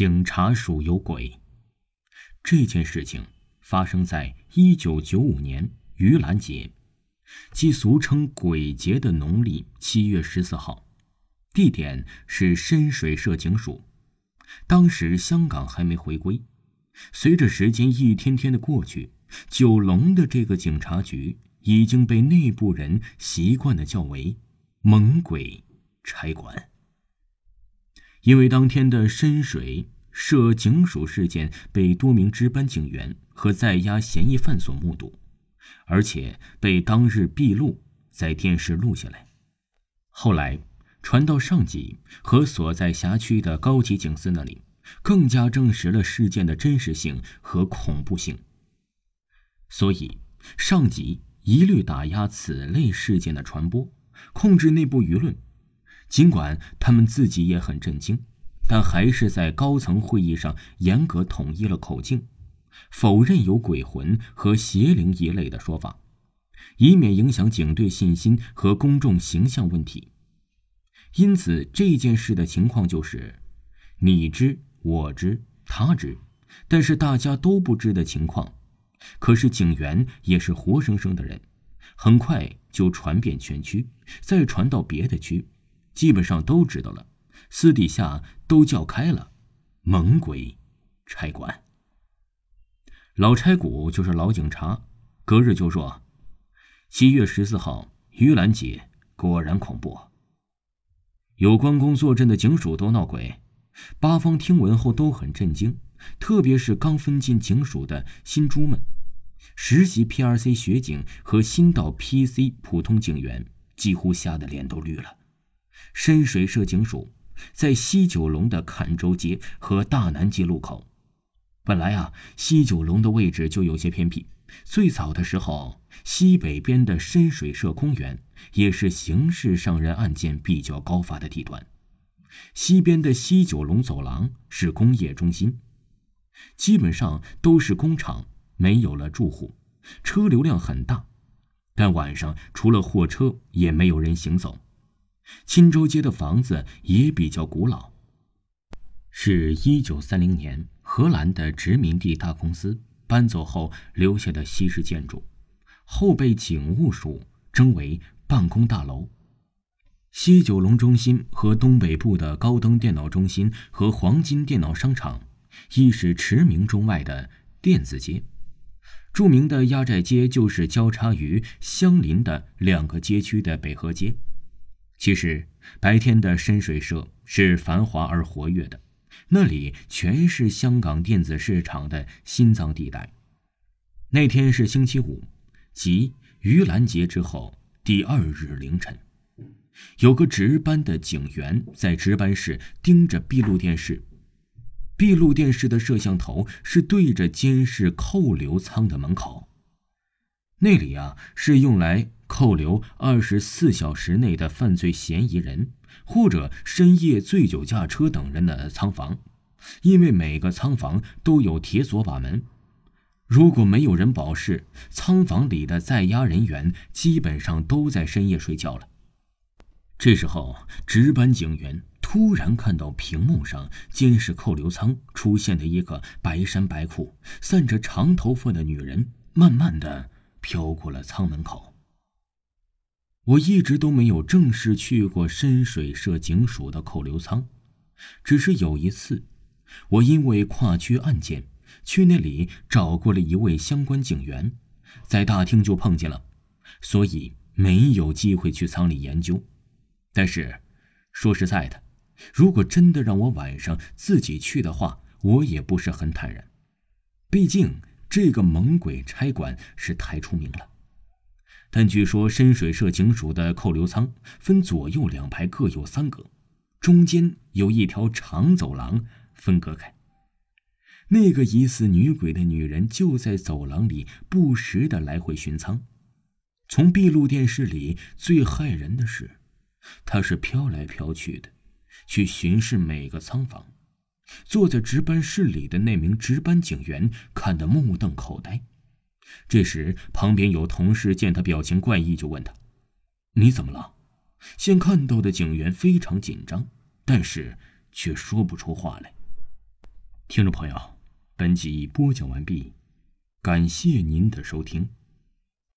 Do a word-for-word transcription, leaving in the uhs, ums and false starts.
警察署有鬼。这件事情发生在一九九五年盂兰节，即俗称鬼节的农历七月十四号，地点是深水社警署。当时香港还没回归，随着时间一天天的过去，九龙的这个警察局已经被内部人习惯地叫为猛鬼差馆。因为当天的深水社警署事件被多名值班警员和在押嫌疑犯所目睹，而且被当日闭路在电视录下来，后来传到上级和所在辖区的高级警司那里，更加证实了事件的真实性和恐怖性。所以上级一律打压此类事件的传播，控制内部舆论。尽管他们自己也很震惊，但还是在高层会议上严格统一了口径，否认有鬼魂和邪灵一类的说法，以免影响警队信心和公众形象问题。因此这件事的情况就是你知我知他知，但是大家都不知的情况。可是警员也是活生生的人，很快就传遍全区，再传到别的区，基本上都知道了，私底下都叫开了猛鬼差馆。老差骨就是老警察，隔日就说七月十四号盂兰节果然恐怖，有关公坐镇的警署都闹鬼。八方听闻后都很震惊，特别是刚分进警署的新猪们，实习 P R C 学警和新到 P C 普通警员几乎吓得脸都绿了。深水社警署在西九龙的坎州街和大南街路口，本来啊，西九龙的位置就有些偏僻，最早的时候西北边的深水社公园也是刑事伤人案件比较高发的地段，西边的西九龙走廊是工业中心，基本上都是工厂，没有了住户，车流量很大，但晚上除了货车也没有人行走。钦州街的房子也比较古老，是一九三零年荷兰的殖民地大公司搬走后留下的西式建筑，后被警务署征为办公大楼。西九龙中心和东北部的高登电脑中心和黄金电脑商场亦是驰名中外的电子街。著名的压寨街就是交叉于相邻的两个街区的北河街。其实白天的深水社是繁华而活跃的，那里全是香港电子市场的心脏地带。那天是星期五，即盂兰节之后第二日凌晨，有个值班的警员在值班室盯着闭路电视，闭路电视的摄像头是对着监视扣留舱的门口，那里啊是用来扣留二十四小时内的犯罪嫌疑人或者深夜醉酒驾车等人的仓房，因为每个仓房都有铁锁把门，如果没有人保释，仓房里的在押人员基本上都在深夜睡觉了。这时候值班警员突然看到屏幕上监视扣留舱出现的一个白衫白裤散着长头发的女人慢慢地飘过了舱门口。我一直都没有正式去过深水社警署的扣留舱，只是有一次我因为跨区案件去那里找过了一位相关警员，在大厅就碰见了，所以没有机会去舱里研究。但是说实在的，如果真的让我晚上自己去的话，我也不是很坦然，毕竟这个猛鬼差馆是太出名了。但据说深水社警署的扣留舱分左右两排各有三个，中间有一条长走廊分隔开，那个疑似女鬼的女人就在走廊里不时地来回巡舱。从闭路电视里最骇人的是，她是飘来飘去的去巡视每个仓房，坐在值班室里的那名值班警员看得目瞪口呆。这时旁边有同事见他表情怪异，就问他你怎么了。先看到的警员非常紧张，但是却说不出话来。听众朋友，本集播讲完毕，感谢您的收听。